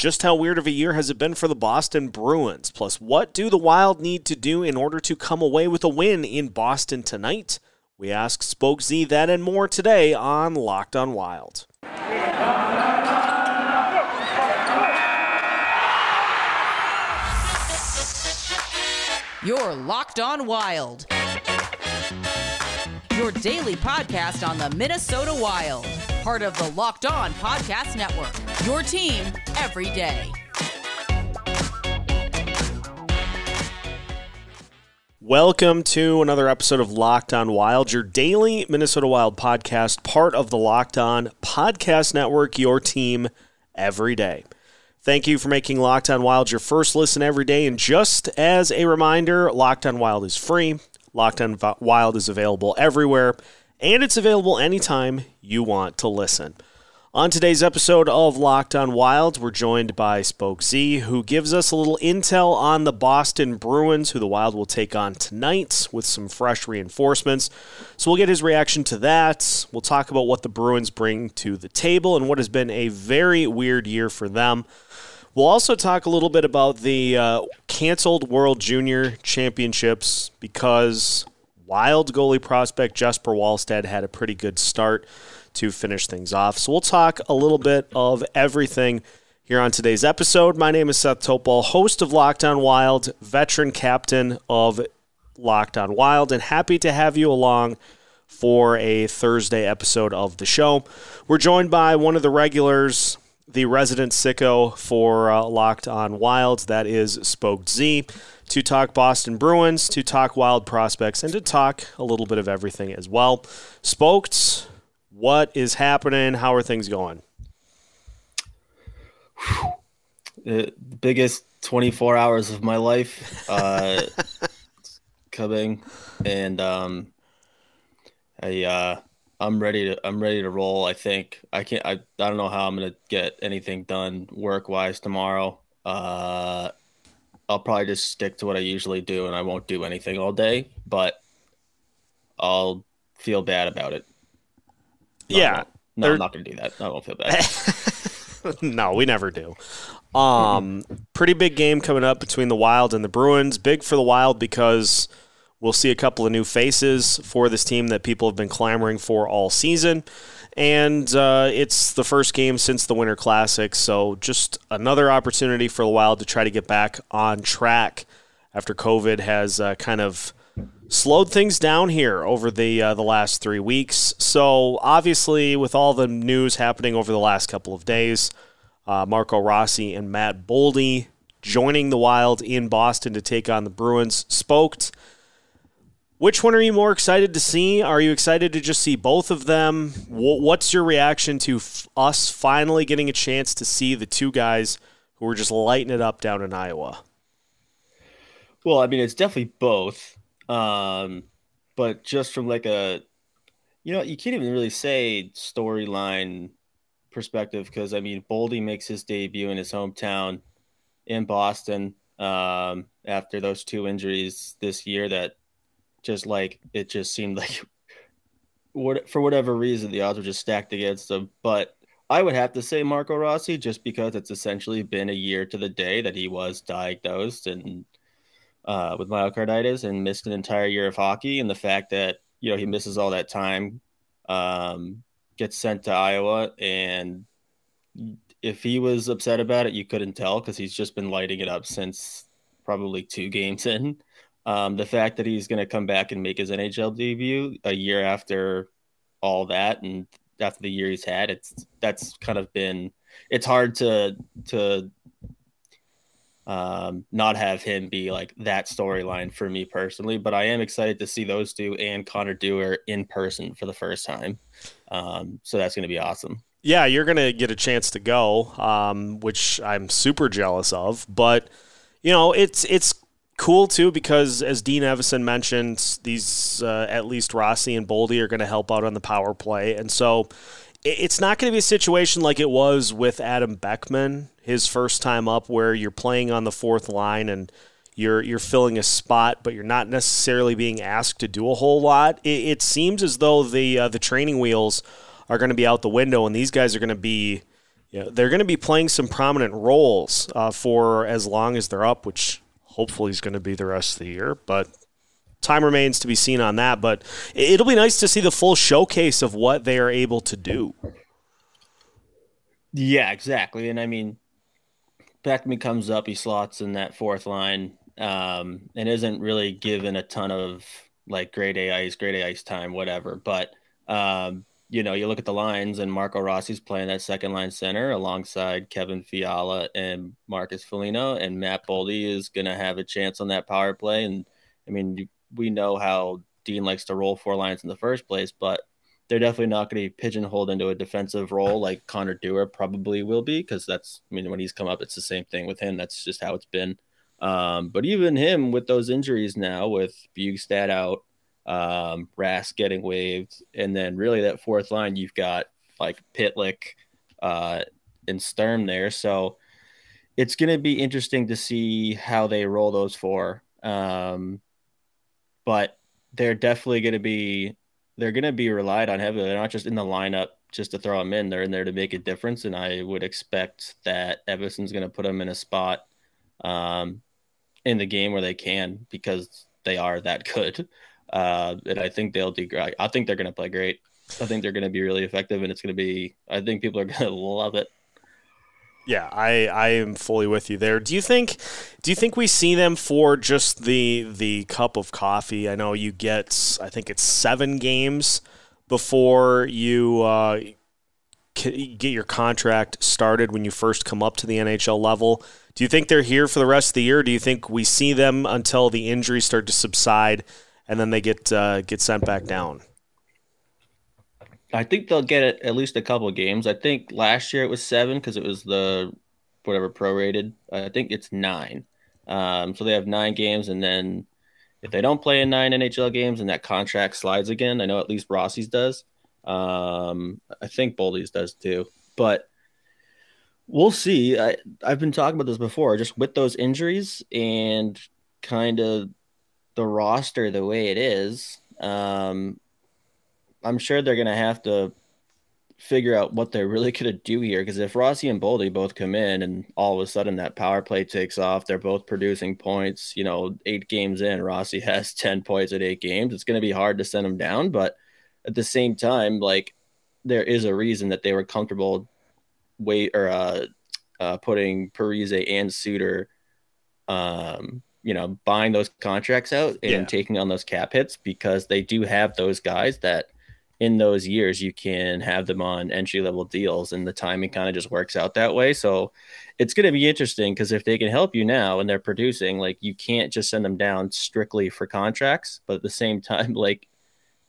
Just how weird of a year has it been for the Boston Bruins? Plus, what do the Wild need to do in order to come away with a win in Boston tonight? We ask Spoke Z that and more today on Locked on Wild. You're Locked on Wild, your daily podcast on the Minnesota Wild. Part of the Locked On Podcast Network, your team every day. Welcome to another episode of Locked On Wild, your daily Minnesota Wild podcast, part of the Locked On Podcast Network, your team every day. Thank you for making Locked On Wild your first listen every day. And just as a reminder, Locked On Wild is free. Locked On Wild is available everywhere. And it's available anytime you want to listen. On today's episode of Locked on Wild, we're joined by Spoke Z, who gives us a little intel on the Boston Bruins, who the Wild will take on tonight with some fresh reinforcements. So we'll get his reaction to that. We'll talk about what the Bruins bring to the table and what has been a very weird year for them. We'll also talk a little bit about the canceled World Junior Championships because Wild goalie prospect Jesper Wallstedt had a pretty good start to finish things off. So we'll talk a little bit of everything here on today's episode. My name is Seth Topol, host of Locked on Wild, veteran captain of Locked on Wild, and happy to have you along for a Thursday episode of the show. We're joined by one of the regulars, the resident sicko for Locked on Wild, that is Spoke Z, to talk Boston Bruins, to talk Wild prospects, and to talk a little bit of everything as well. Spokes, what is happening? How are things going? The biggest 24 hours of my life coming, and I'm ready to roll. I think I don't know how I'm gonna get anything done work-wise tomorrow. I'll probably just stick to what I usually do, and I won't do anything all day, but I'll feel bad about it. No, I'm not going to do that. I won't feel bad. No, we never do. Pretty big game coming up between the Wild and the Bruins. Big for the Wild because we'll see a couple of new faces for this team that people have been clamoring for all season. And it's the first game since the Winter Classic, so just another opportunity for the Wild to try to get back on track after COVID has kind of slowed things down here over the last 3 weeks. So obviously, with all the news happening over the last couple of days, Marco Rossi and Matt Boldy joining the Wild in Boston to take on the Bruins. Spoked. Which one are you more excited to see? Are you excited to just see both of them? What's your reaction to us finally getting a chance to see the two guys who were just lighting it up down in Iowa? Well, I mean, it's definitely both. But just from like a, you know, you can't even really say storyline perspective because, I mean, Boldy makes his debut in his hometown in Boston after those two injuries this year that, just like it just seemed like for whatever reason, the odds were just stacked against them. But I would have to say Marco Rossi just because it's essentially been a year to the day that he was diagnosed and with myocarditis and missed an entire year of hockey. And the fact that, you know, he misses all that time, gets sent to Iowa. And if he was upset about it, you couldn't tell because he's just been lighting it up since probably two games in. The fact that he's going to come back and make his NHL debut a year after all that and after the year he's had, it's hard to not have him be like that storyline for me personally. But I am excited to see those two and Connor Dewar in person for the first time. So that's going to be awesome. Yeah, you're going to get a chance to go, which I'm super jealous of. But, you know, it's cool, too, because as Dean Evason mentioned, these at least Rossi and Boldy are going to help out on the power play. And so it's not going to be a situation like it was with Adam Beckman, his first time up, where you're playing on the fourth line and you're filling a spot, but you're not necessarily being asked to do a whole lot. It seems as though the training wheels are going to be out the window and these guys are going to be, you know, they're going to be playing some prominent roles for as long as they're up, which hopefully is going to be the rest of the year. But time remains to be seen on that. But it'll be nice to see the full showcase of what they are able to do. Yeah, exactly. And, I mean, Beckman comes up, he slots in that fourth line and isn't really given a ton of, like, grade-A ice time, whatever. But, you know, you look at the lines, and Marco Rossi's playing that second-line center alongside Kevin Fiala and Marcus Foligno, and Matt Boldy is going to have a chance on that power play. And, I mean, we know how Dean likes to roll four lines in the first place, but they're definitely not going to be pigeonholed into a defensive role like Connor Dewar probably will be, because that's, I mean, when he's come up, it's the same thing with him. That's just how it's been. But even him with those injuries now, with Bukestad out, Rask getting waived, and then really that fourth line, you've got like Pitlick and Sturm there. So it's going to be interesting to see how they roll those four. But they're definitely going to be relied on heavily. They're not just in the lineup just to throw them in. They're in there to make a difference, and I would expect that Evason's going to put them in a spot in the game where they can, because they are that good. And I think they'll do great. I think they're going to play great. I think they're going to be really effective, and it's going to be – I think people are going to love it. Yeah, I am fully with you there. Do you think we see them for just the cup of coffee? I know you get, I think it's 7 games before you get your contract started when you first come up to the NHL level. Do you think they're here for the rest of the year? Do you think we see them until the injuries start to subside and then they get sent back down? I think they'll get it at least a couple of games. I think last year it was 7 because it was the whatever prorated. I think it's 9. So they have 9 games, and then if they don't play in 9 NHL games and that contract slides again, I know at least Rossi's does. I think Boldy's does too. But we'll see. I've been talking about this before, just with those injuries and kind of the roster the way it is. I'm sure they're going to have to figure out what they're really going to do here, because if Rossi and Boldy both come in and all of a sudden that power play takes off, they're both producing points, you know, 8 games in, Rossi has 10 points at 8 games. It's going to be hard to send them down, but at the same time, like, there is a reason that they were comfortable putting Parise and Suter, you know, buying those contracts out and taking on those cap hits, because they do have those guys that in those years you can have them on entry-level deals, and the timing kind of just works out that way. So it's going to be interesting, because if they can help you now and they're producing, like, you can't just send them down strictly for contracts, but at the same time, like,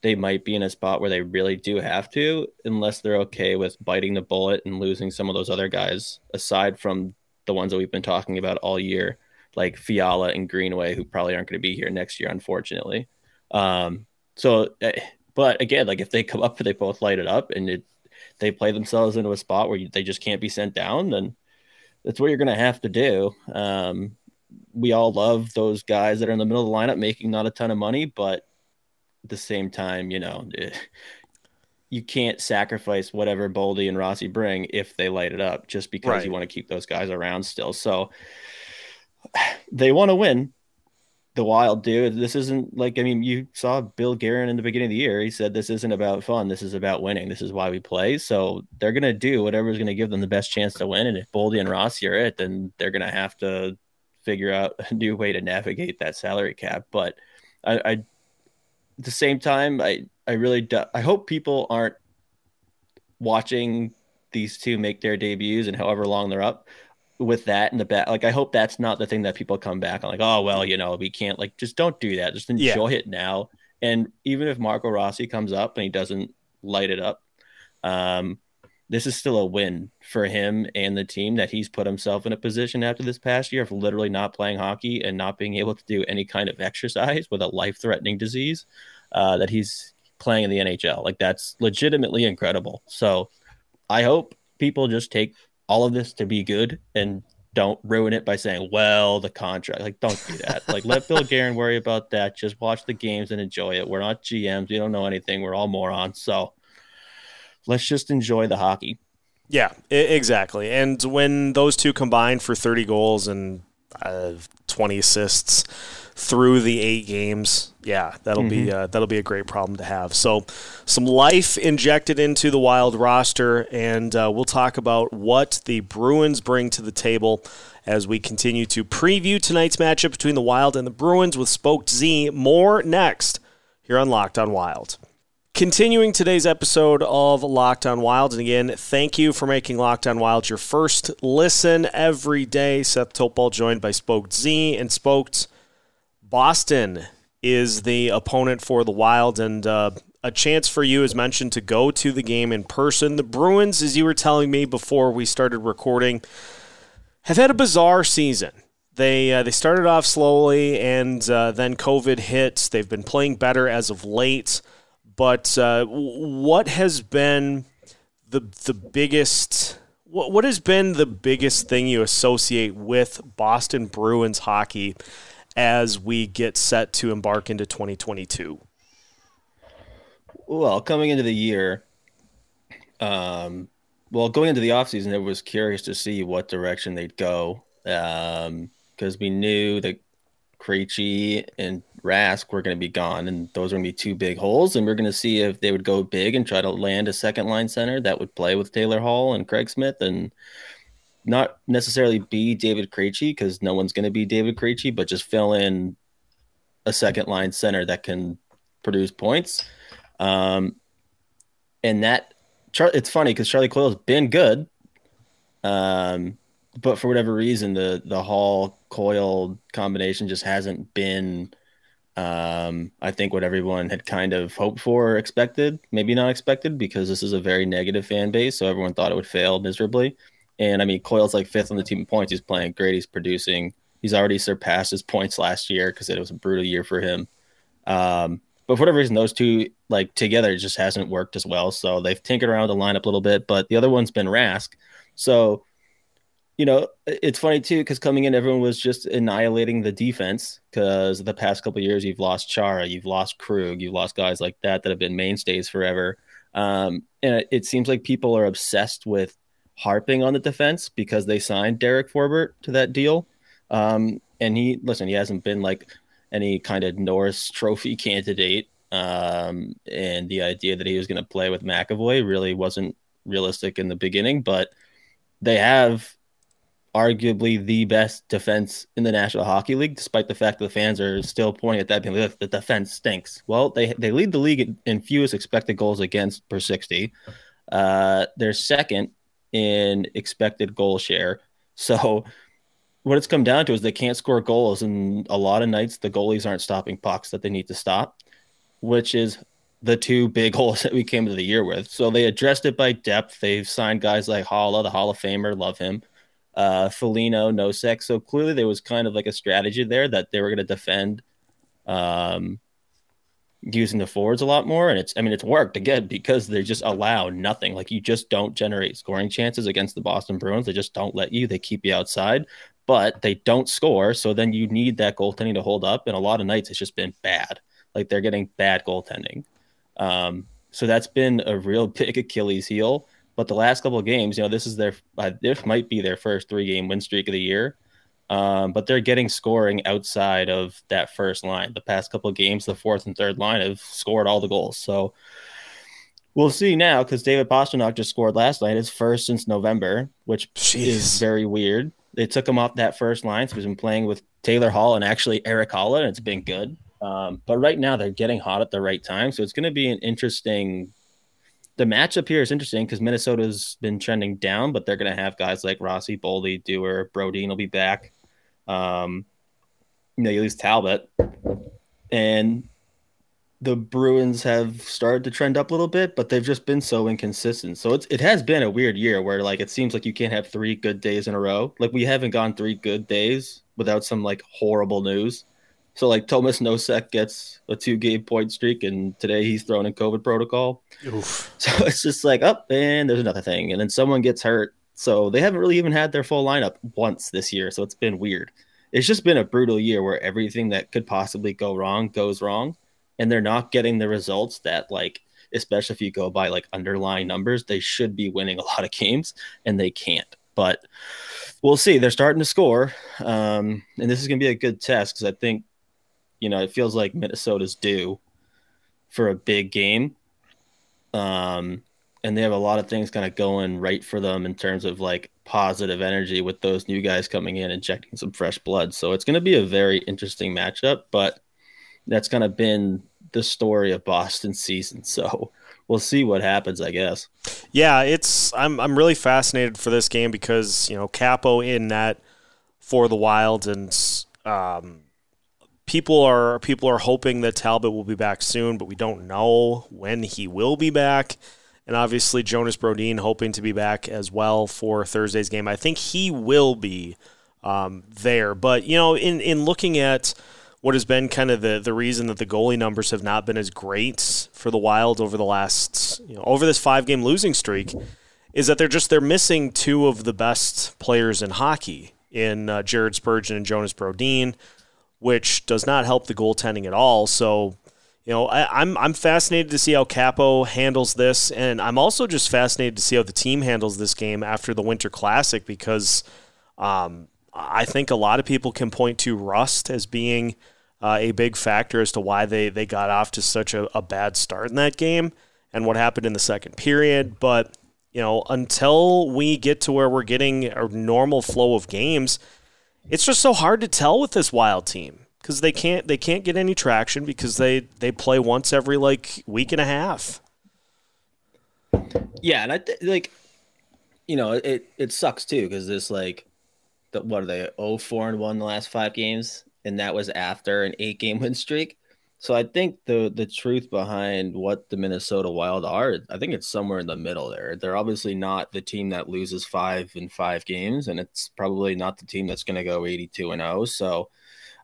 they might be in a spot where they really do have to, unless they're okay with biting the bullet and losing some of those other guys aside from the ones that we've been talking about all year, like Fiala and Greenway, who probably aren't going to be here next year, unfortunately. So, but again, like, if they come up and they both light it up and they play themselves into a spot where they just can't be sent down, then that's what you're going to have to do. We all love those guys that are in the middle of the lineup making not a ton of money, but at the same time, you know, you can't sacrifice whatever Boldy and Rossi bring if they light it up, just because you want to keep those guys around still. So, they want to win. The Wild do. This isn't like, I mean, you saw Bill Guerin in the beginning of the year. He said, this isn't about fun. This is about winning. This is why we play. So they're going to do whatever's going to give them the best chance to win. And if Boldy and Rossi are it, then they're going to have to figure out a new way to navigate that salary cap. But I at the same time, I really do. I hope people aren't watching these two make their debuts and however long they're up with that in the back. Like, I hope that's not the thing that people come back on, like, oh, well, you know, we can't, like, just don't do that. Just enjoy it now. And even if Marco Rossi comes up and he doesn't light it up, this is still a win for him and the team, that he's put himself in a position after this past year of literally not playing hockey and not being able to do any kind of exercise with a life-threatening disease, that he's playing in the NHL. Like, that's legitimately incredible. So I hope people just take all of this to be good and don't ruin it by saying, well, the contract, like, don't do that. Like, let Bill Guerin worry about that. Just watch the games and enjoy it. We're not GMs. We don't know anything. We're all morons. So let's just enjoy the hockey. Yeah, exactly. And when those two combine for 30 goals and 20 assists through the 8 games, yeah, that'll be a great problem to have. So some life injected into the Wild roster, and we'll talk about what the Bruins bring to the table as we continue to preview tonight's matchup between the Wild and the Bruins with Spoke Z. More next here on Locked on Wild. Continuing today's episode of Locked on Wild, and again, thank you for making Locked on Wild your first listen every day. Seth Topol joined by Spoke Z, and Spoke Boston is the opponent for the Wild, and a chance for you, as mentioned, to go to the game in person. The Bruins, as you were telling me before we started recording, have had a bizarre season. They started off slowly, and then COVID hits. They've been playing better as of late. But what has been the biggest? What has been the biggest thing you associate with Boston Bruins hockey as we get set to embark into 2022? Well, coming into the year, going into the offseason, I was curious to see what direction they'd go because we knew that Krejci and Rask were going to be gone, and those are going to be two big holes, and we're going to see if they would go big and try to land a second-line center that would play with Taylor Hall and Craig Smith and not necessarily be David Krejci because no one's going to be David Krejci, but just fill in a second-line center that can produce points. It's funny because Charlie Coyle has been good, but for whatever reason, the Hall-Coyle combination just hasn't been – I think what everyone had kind of hoped for or expected, maybe not expected, because this is a very negative fan base, so everyone thought it would fail miserably. And I mean, Coyle's like 5th on the team in points. He's playing great. He's producing. He's already surpassed his points last year because it was a brutal year for him. But for whatever reason, those two like together just hasn't worked as well. So they've tinkered around the lineup a little bit, but the other one's been Rask. So, you know, it's funny, too, because coming in, everyone was just annihilating the defense because the past couple of years you've lost Chara, you've lost Krug, you've lost guys like that have been mainstays forever. And it seems like people are obsessed with harping on the defense because they signed Derek Forbert to that deal. And he hasn't been like any kind of Norris Trophy candidate. And the idea that he was going to play with McAvoy really wasn't realistic in the beginning, but they have arguably the best defense in the National Hockey League, despite the fact that the fans are still pointing at that being like, the defense stinks. Well, they lead the league in fewest expected goals against per 60. They're second in expected goal share. So what it's come down to is they can't score goals, and a lot of nights the goalies aren't stopping pucks that they need to stop, which is the two big holes that we came into the year with. So they addressed it by depth. They've signed guys like Holla, the Hall of Famer, love him. Foligno, Nosek. So clearly there was kind of like a strategy there that they were going to defend using the forwards a lot more. And it's worked again because they just allow nothing. Like you just don't generate scoring chances against the Boston Bruins. They just don't let you. They keep you outside, but they don't score. So then you need that goaltending to hold up. And a lot of nights it's just been bad. Like they're getting bad goaltending. So that's been a real big Achilles heel. But the last couple of games, you know, this is this might be their first 3-game win streak of the year. But they're getting scoring outside of that first line. The past couple of games, the fourth and third line have scored all the goals. So we'll see now because David Pasternak just scored last night, his first since November, which is very weird. They took him off that first line. So he's been playing with Taylor Hall and actually Eric Holland, and it's been good. But right now they're getting hot at the right time. So it's going to be an interesting. The matchup here is interesting because Minnesota's been trending down, but they're going to have guys like Rossi, Boldy, Dewar, Brodin will be back. You lose Talbot. And the Bruins have started to trend up a little bit, but they've just been so inconsistent. So it has been a weird year where like it seems like you can't have 3 good days in a row. Like we haven't gone 3 good days without some like horrible news. So, like, Thomas Nosek gets a 2-game point streak, and today he's thrown in COVID protocol. Oof. So it's just like, and there's another thing. And then someone gets hurt. So they haven't really even had their full lineup once this year. So it's been weird. It's just been a brutal year where everything that could possibly go wrong goes wrong, and they're not getting the results that, like, especially if you go by like underlying numbers, they should be winning a lot of games and they can't. But we'll see. They're starting to score. And this is going to be a good test because I think, you know, it feels like Minnesota's due for a big game. And they have a lot of things kind of going right for them in terms of like positive energy with those new guys coming in, injecting some fresh blood. So it's going to be a very interesting matchup, but that's kind of been the story of Boston's season. So we'll see what happens, I guess. Yeah, I'm really fascinated for this game because, you know, Capo in net for the Wild, and people are hoping that Talbot will be back soon, but we don't know when he will be back. And obviously Jonas Brodin hoping to be back as well for Thursday's game. I think he will be there. But, you know, in looking at what has been kind of the reason that the goalie numbers have not been as great for the Wild over the last, you know, over this 5-game losing streak, is that they're missing two of the best players in hockey in Jared Spurgeon and Jonas Brodin, which does not help the goaltending at all. So, you know, I'm fascinated to see how Capo handles this, and I'm also just fascinated to see how the team handles this game after the Winter Classic, because I think a lot of people can point to rust as being a big factor as to why they got off to such a bad start in that game and what happened in the second period. But, you know, until we get to where we're getting a normal flow of games, it's just so hard to tell with this Wild team. Because they can't get any traction because they play once every like week and a half. Yeah, and I like, you know, it sucks too because this like, what are they 0-4-1 the last 5 games, and that was after an 8-game win streak. So I think the truth behind what the Minnesota Wild are, I think it's somewhere in the middle there. They're obviously not the team that loses 5 in 5 games, and it's probably not the team that's going to go 82-0. So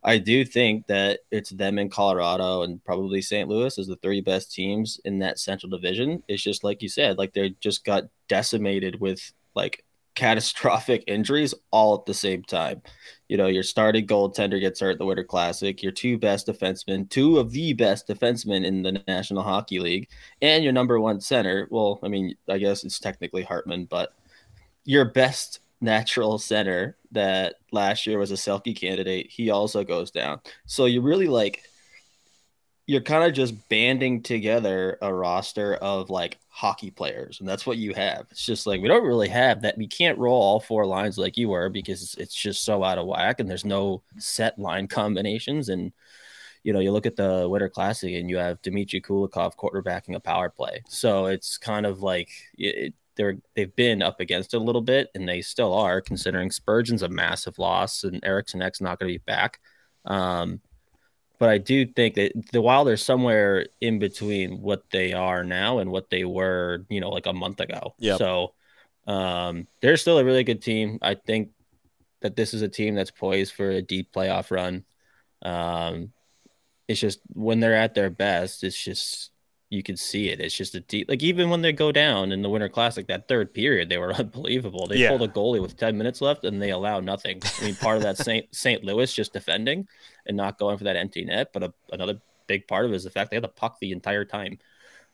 I do think that it's them in Colorado and probably St. Louis as the 3 best teams in that Central Division. It's just like you said, like they just got decimated with like catastrophic injuries all at the same time. You know, your starting goaltender gets hurt at the Winter Classic, your 2 best defensemen, 2 of the best defensemen in the National Hockey League, and your number 1 center. Well, I mean, I guess it's technically Hartman, but your best natural center that last year was a Selke candidate, he also goes down. So you really like, you're kind of just banding together a roster of like hockey players, and that's what you have. It's just like, we don't really have that. We can't roll all 4 lines like you were because it's just so out of whack, and there's no set line combinations. And, you know, you look at the Winter Classic and you have Dmitry Kulikov quarterbacking a power play. So it's kind of like they've been up against it a little bit, and they still are, considering Spurgeon's a massive loss and Erickson Ek's not going to be back. But I do think that the Wild are somewhere in between what they are now and what they were, you know, like a month ago. Yep. So they're still a really good team. I think that this is a team that's poised for a deep playoff run. It's just when they're at their best, it's just, you can see it. It's just a deep, like even when they go down in the Winter Classic, that third period, they were unbelievable. They pulled a goalie with 10 minutes left and they allow nothing. I mean, part of that St. Louis just defending and not going for that empty net. But another big part of it is the fact they had the puck the entire time.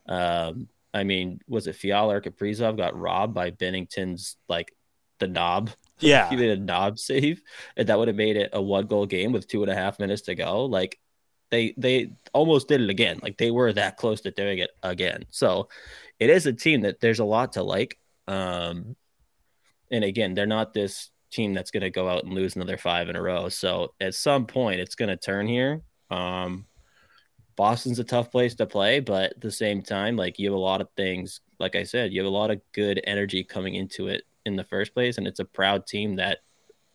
I mean, was it Fiala or Kaprizov got robbed by Bennington's like the knob? Yeah. He made a knob save, and that would have made it a 1-goal game with 2.5 minutes to go. Like, They almost did it again. Like, they were that close to doing it again. So it is a team that there's a lot to like. And again, they're not this team that's going to go out and lose another 5 in a row. So at some point, it's going to turn here. Boston's a tough place to play, but at the same time, like, you have a lot of things. Like I said, you have a lot of good energy coming into it in the first place, and it's a proud team that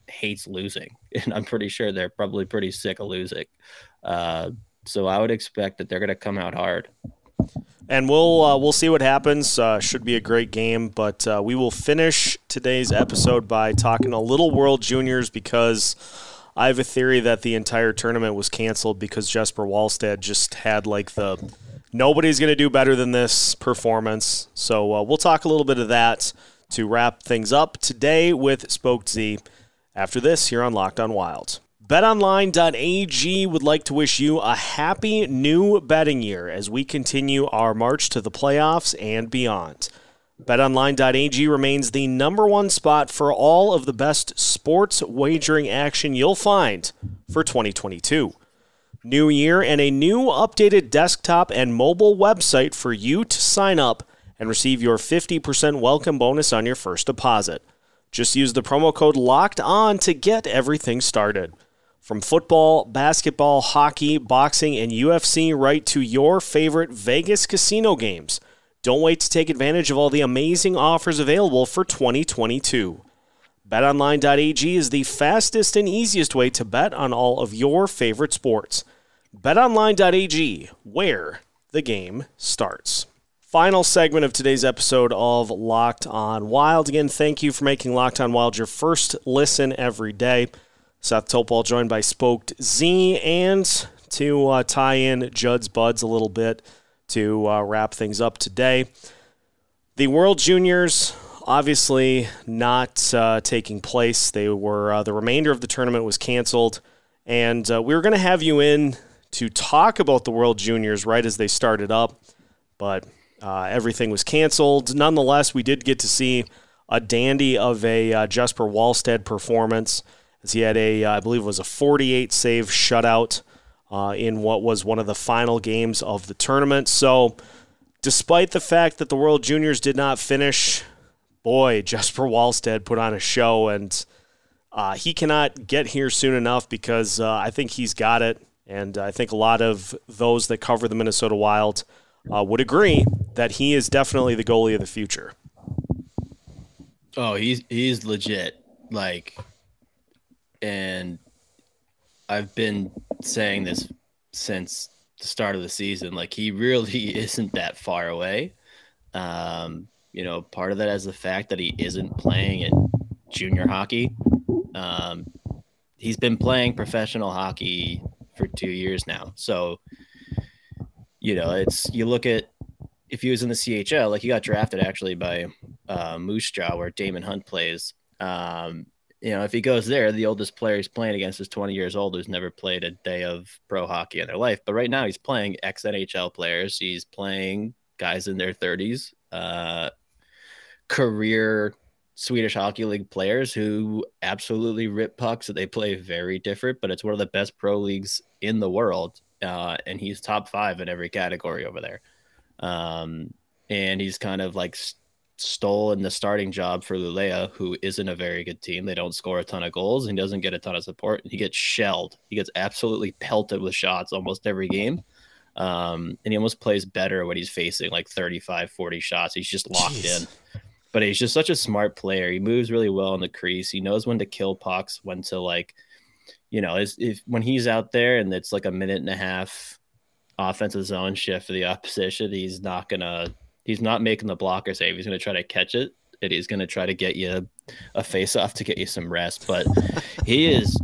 hates losing, and I'm pretty sure they're probably pretty sick of losing. So I would expect that they're going to come out hard, and we'll see what happens. Should be a great game, but we will finish today's episode by talking a little World Juniors, because I have a theory that the entire tournament was canceled because Jesper Wallstedt just had like the nobody's going to do better than this performance. So we'll talk a little bit of that to wrap things up today with Spoke Z. After this, here on Locked on Wild. BetOnline.ag would like to wish you a happy new betting year as we continue our march to the playoffs and beyond. BetOnline.ag remains the number one spot for all of the best sports wagering action you'll find for 2022. New year and a new updated desktop and mobile website for you to sign up and receive your 50% welcome bonus on your first deposit. Just use the promo code LOCKEDON to get everything started. From football, basketball, hockey, boxing, and UFC right to your favorite Vegas casino games. Don't wait to take advantage of all the amazing offers available for 2022. BetOnline.ag is the fastest and easiest way to bet on all of your favorite sports. BetOnline.ag, where the game starts. Final segment of today's episode of Locked On Wild. Again, thank you for making Locked On Wild your first listen every day. Seth Topol joined by Spoke Z, and to tie in Judd's Buds a little bit to wrap things up today. The World Juniors obviously not taking place. They were the remainder of the tournament was canceled, and we were going to have you in to talk about the World Juniors right as they started up, but everything was canceled. Nonetheless, we did get to see a dandy of a Jesper Wallstedt performance, as he had a, I believe it was a 48-save shutout in what was one of the final games of the tournament. So despite the fact that the World Juniors did not finish, boy, Jesper Wallstedt put on a show, and he cannot get here soon enough because I think he's got it, and I think a lot of those that cover the Minnesota Wild would agree that he is definitely the goalie of the future. Oh, he's legit. Like, and I've been saying this since the start of the season. Like, he really isn't that far away. You know, part of that is the fact that he isn't playing in junior hockey. He's been playing professional hockey for 2 years now. So, you know, it's, you look at, if he was in the CHL, like, he got drafted actually by Moose Jaw, where Damon Hunt plays. You know, if he goes there, the oldest player he's playing against is 20 years old, who's never played a day of pro hockey in their life. But right now he's playing ex-NHL players. He's playing guys in their 30s, career Swedish Hockey League players who absolutely rip pucks, that they play very different, but it's one of the best pro leagues in the world. And he's top five in every category over there. And he's kind of like stolen the starting job for Lulea, who isn't a very good team. They don't score a ton of goals, and he doesn't get a ton of support, and he gets shelled. He gets absolutely pelted with shots almost every game. And he almost plays better when he's facing like 35, 40 shots. He's just locked in. But he's just such a smart player. He moves really well in the crease. He knows when to kill pucks, when to, like, you know, if when he's out there and it's like a minute and a half offensive zone shift for the opposition, he's not making the blocker save. He's going to try to catch it, and he's going to try to get you a face-off to get you some rest. But he is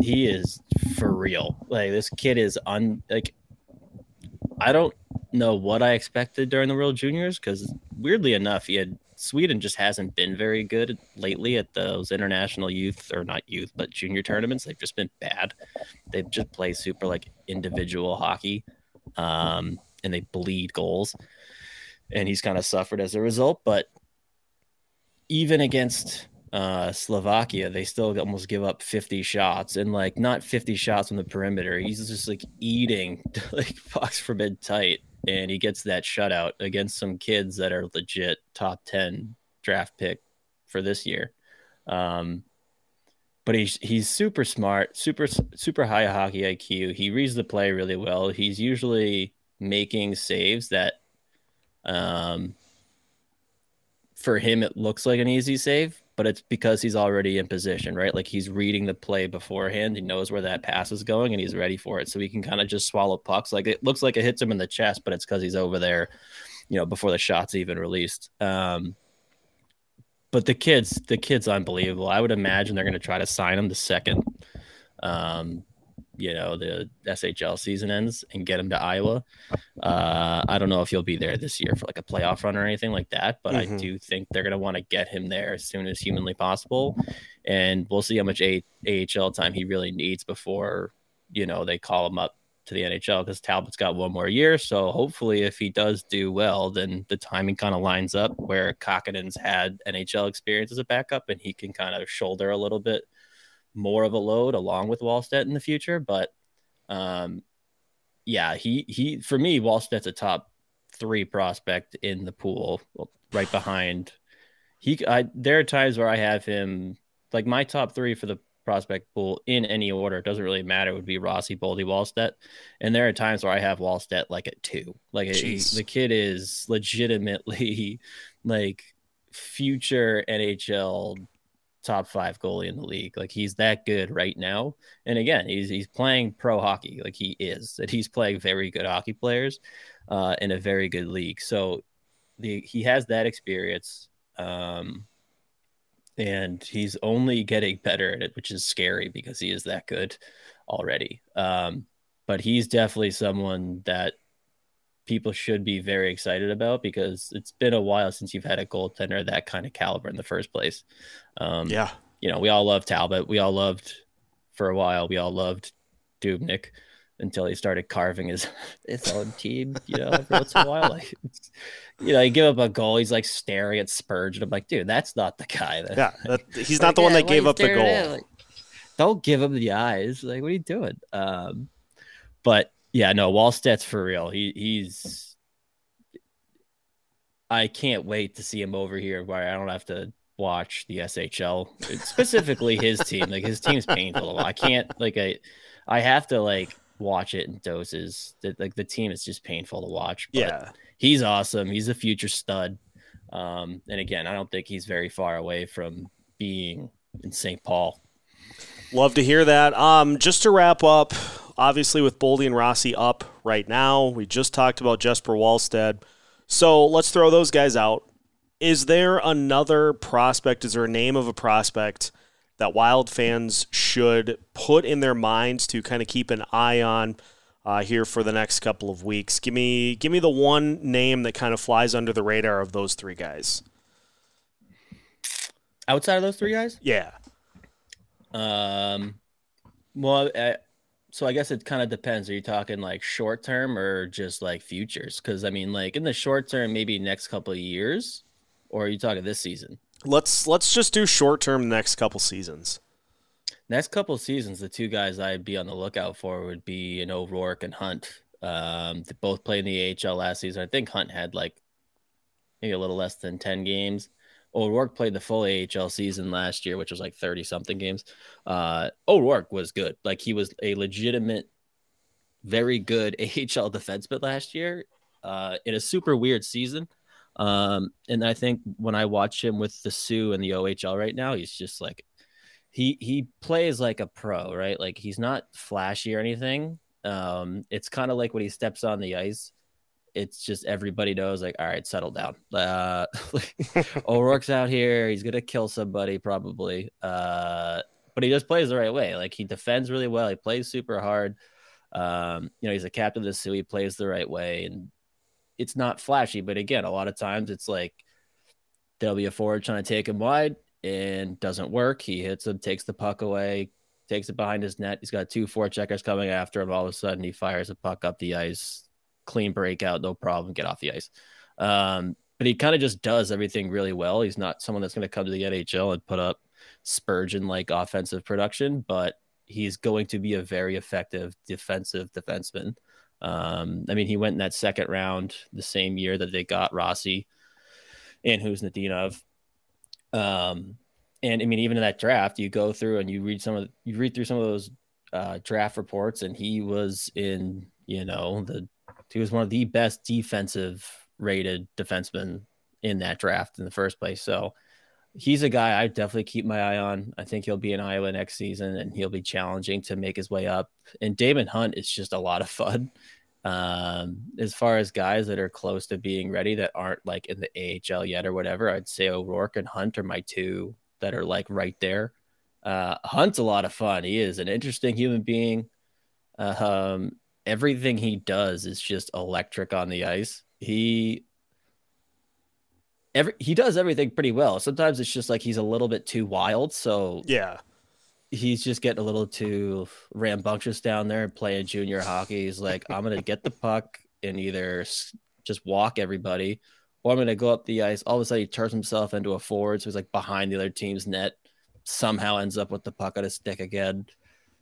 for real. Like, this kid is I don't know what I expected during the World Juniors, because weirdly enough, Sweden just hasn't been very good lately at those international but junior tournaments. They've just been bad. They just play super like individual hockey, and they bleed goals. And he's kind of suffered as a result. But even against Slovakia, they still almost give up 50 shots, and like not 50 shots on the perimeter. He's just like eating like pucks from mid tight, and he gets that shutout against some kids that are legit top 10 draft pick for this year. But he's super smart, super high hockey IQ. He reads the play really well. He's usually making saves that, for him, it looks like an easy save, but it's because he's already in position, right? Like, he's reading the play beforehand. He knows where that pass is going, and he's ready for it. So he can kind of just swallow pucks. Like, it looks like it hits him in the chest, but it's because he's over there, you know, before the shot's even released. But the kid's unbelievable. I would imagine they're going to try to sign him the second you know, the SHL season ends and get him to Iowa. I don't know if he'll be there this year for like a playoff run or anything like that, but I do think they're going to want to get him there as soon as humanly possible. And we'll see how much AHL time he really needs before, you know, they call him up to the NHL, because Talbot's got one more year. So hopefully if he does do well, then the timing kind of lines up where Kakanen's had NHL experience as a backup and he can kind of shoulder a little bit more of a load along with Wallstedt in the future. But yeah, he for me, Wallstedt's a top three prospect in the pool, right behind there are times where I have him, like my top three for the prospect pool in any order, it doesn't really matter, it would be Rossi, Boldy, Wallstedt, and there are times where I have Wallstedt like at two. Like the kid is legitimately like future NHL top five goalie in the league. Like he's that good right now. And again, he's playing pro hockey. Like he's playing very good hockey players in a very good league. So he has that experience. And he's only getting better at it, which is scary because he is that good already. But he's definitely someone that people should be very excited about, because it's been a while since you've had a goaltender that kind of caliber in the first place. Yeah. You know, we all loved Talbot. We all loved, for a while, Dubnik until he started carving his own team, you know, every once in a while. Like, you know, you give up a goal, he's like staring at Spurgeon. I'm like, dude, that's not the guy. He's not the one that gave up the goal. Like, don't give him the eyes. Like, what are you doing? But yeah, no, Wallstedt's for real. He's I can't wait to see him over here where I don't have to watch the SHL, specifically his team. Like his team's painful. I can't, like, I have to like watch it in doses. Like the team is just painful to watch. But yeah, he's awesome. He's a future stud. And again, I don't think he's very far away from being in St. Paul. Love to hear that. Just to wrap up, obviously with Boldy and Rossi up right now, we just talked about Jesper Wallstedt. So let's throw those guys out. Is there another prospect? Is there a name of a prospect that Wild fans should put in their minds to kind of keep an eye on here for the next couple of weeks? Give me the one name that kind of flies under the radar of those three guys. Outside of those three guys? Yeah. Well, so I guess it kind of depends. Are you talking like short term or just like futures? Because I mean, like in the short term, maybe next couple of years, or are you talking this season? Let's just do short-term next couple seasons. Next couple seasons, the two guys I'd be on the lookout for would be, you know, Rourke and Hunt. They both played in the AHL last season. I think Hunt had like maybe a little less than 10 games. O'Rourke played the full AHL season last year, which was like 30-something games. O'Rourke was good. Like he was a legitimate, very good AHL defenseman last year in a super weird season. And I think when I watch him with the Sioux and the OHL right now, he's just like, he plays like a pro, right? Like he's not flashy or anything. It's kind of like when he steps on the ice, it's just, everybody knows like, all right, settle down. O'Rourke's out here. He's going to kill somebody probably. But he just plays the right way. Like he defends really well. He plays super hard. You know, he's a captain of the Sioux. He plays the right way. And it's not flashy, but again, a lot of times it's like there'll be a forward trying to take him wide and doesn't work. He hits him, takes the puck away, takes it behind his net. He's got two forecheckers coming after him. All of a sudden he fires a puck up the ice, clean breakout, no problem, get off the ice. But he kind of just does everything really well. He's not someone that's going to come to the NHL and put up Spurgeon-like offensive production, but he's going to be a very effective defensive defenseman. I mean, he went in that second round the same year that they got Rossi and Huznadinov. And I mean, even in that draft, you go through and you read through some of those draft reports, and he was in, you know, he was one of the best defensive rated defensemen in that draft in the first place. So he's a guy I definitely keep my eye on. I think he'll be in Iowa next season, and he'll be challenging to make his way up. And Damon Hunt is just a lot of fun. As far as guys that are close to being ready that aren't like in the AHL yet or whatever, I'd say O'Rourke and Hunt are my two that are like right there. Hunt's a lot of fun. He is an interesting human being. Everything he does is just electric on the ice. He does everything pretty well. Sometimes it's just like he's a little bit too wild. So yeah, he's just getting a little too rambunctious down there and playing junior hockey. He's like, I'm going to get the puck and either just walk everybody or I'm going to go up the ice. All of a sudden he turns himself into a forward. So he's like behind the other team's net, somehow ends up with the puck on his stick again,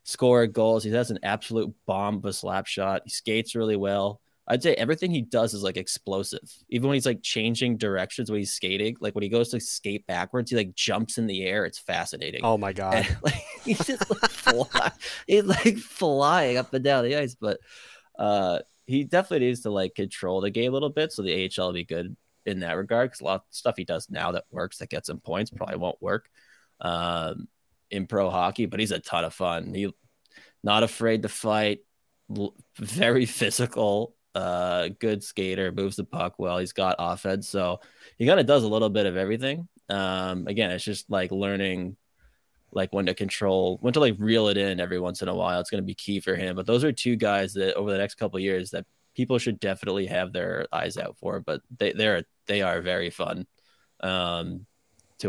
score goals. He has an absolute bomb of a slap shot. He skates really well. I'd say everything he does is like explosive. Even when he's like changing directions when he's skating, like when he goes to skate backwards, he like jumps in the air. It's fascinating. Oh my God. And, like, he's just like, he's like flying up and down the ice, but he definitely needs to like control the game a little bit. So the AHL will be good in that regard. Cause a lot of stuff he does now that works, that gets him points, probably won't work in pro hockey, but he's a ton of fun. He not afraid to fight, very physical, good skater, moves the puck well. He's got offense, so he kind of does a little bit of everything. Again, it's just like learning like when to control, when to like reel it in every once in a while. It's going to be key for him. But those are two guys that over the next couple of years that people should definitely have their eyes out for. But they are very fun to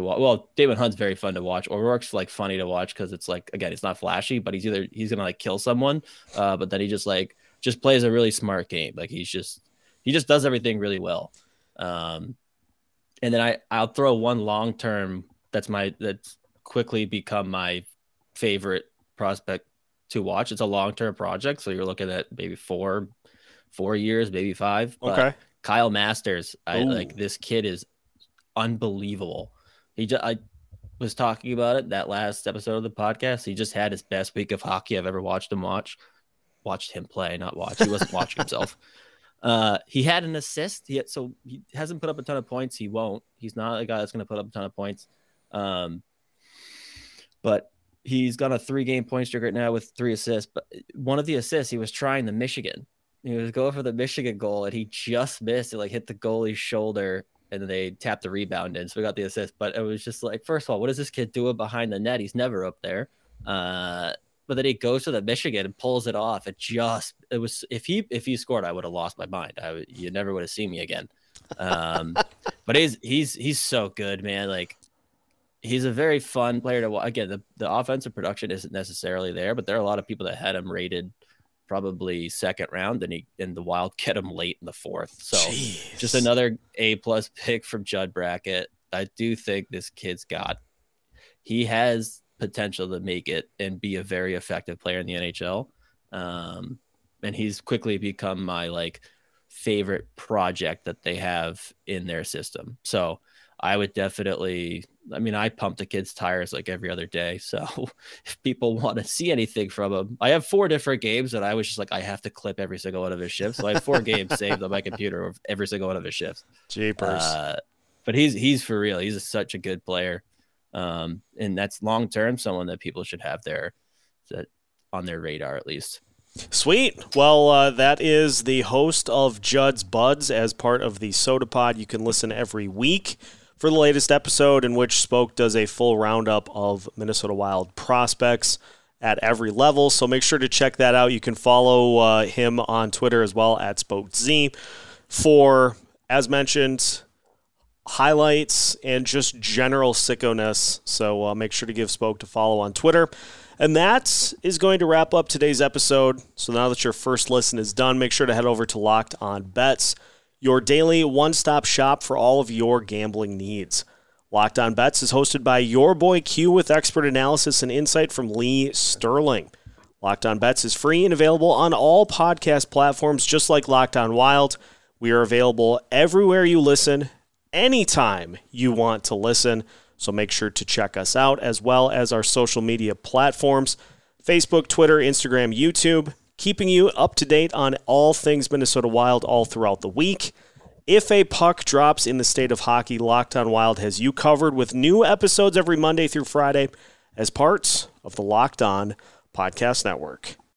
watch. Well, Damon Hunt's very fun to watch. O'Rourke's like funny to watch because it's like, again, it's not flashy, but he's gonna like kill someone, but then he just plays a really smart game. Like he just does everything really well. And then I'll throw one long term that's quickly become my favorite prospect to watch. It's a long term project, so you're looking at maybe four years, maybe five. But okay, Kyle Masters, this kid is unbelievable. I was talking about it that last episode of the podcast. He just had his best week of hockey I've ever watched him watch. Watched him play, not watch. He wasn't watching himself. He had an assist. So he hasn't put up a ton of points. He won't. He's not a guy that's going to put up a ton of points. But he's got a 3-game point streak right now with 3 assists. But one of the assists, he was trying the Michigan. He was going for the Michigan goal, and he just missed. It like hit the goalie's shoulder, and then they tapped the rebound in. So we got the assist. But it was just like, first of all, what is this kid doing behind the net? He's never up there. But then he goes to the Michigan and pulls it off. It was, if he scored, I would have lost my mind. You never would have seen me again. But he's so good, man. Like he's a very fun player to watch. Again, the offensive production isn't necessarily there, but there are a lot of people that had him rated probably second round, and the Wild get him late in the 4th. So jeez, just another A+ pick from Judd Brackett. I do think this kid's has potential to make it and be a very effective player in the NHL. And he's quickly become my like favorite project that they have in their system. So I would definitely, I pump the kids' tires like every other day. So if people want to see anything from him, I have 4 different games that I was just like, I have to clip every single one of his shifts. So I have 4 games saved on my computer of every single one of his shifts. Jeepers. But he's for real. He's such a good player. And that's long term, someone that people should have on their radar at least. Sweet. Well, that is the host of Judd's Buds as part of the Soda Pod. You can listen every week for the latest episode in which Spoke does a full roundup of Minnesota Wild prospects at every level. So make sure to check that out. You can follow him on Twitter as well at Spoke Z for, as mentioned, highlights and just general sickoness. So make sure to give Spoke to follow on Twitter. And that is going to wrap up today's episode. So now that your first listen is done, make sure to head over to Locked On Bets, your daily one-stop shop for all of your gambling needs. Locked On Bets is hosted by your boy Q with expert analysis and insight from Lee Sterling. Locked On Bets is free and available on all podcast platforms, just like Locked On Wild. We are available everywhere you listen, anytime you want to listen, so make sure to check us out, as well as our social media platforms, Facebook, Twitter, Instagram, YouTube, keeping you up to date on all things Minnesota Wild all throughout the week. If a puck drops in the state of hockey, Locked On Wild has you covered with new episodes every Monday through Friday as parts of the Locked On Podcast Network.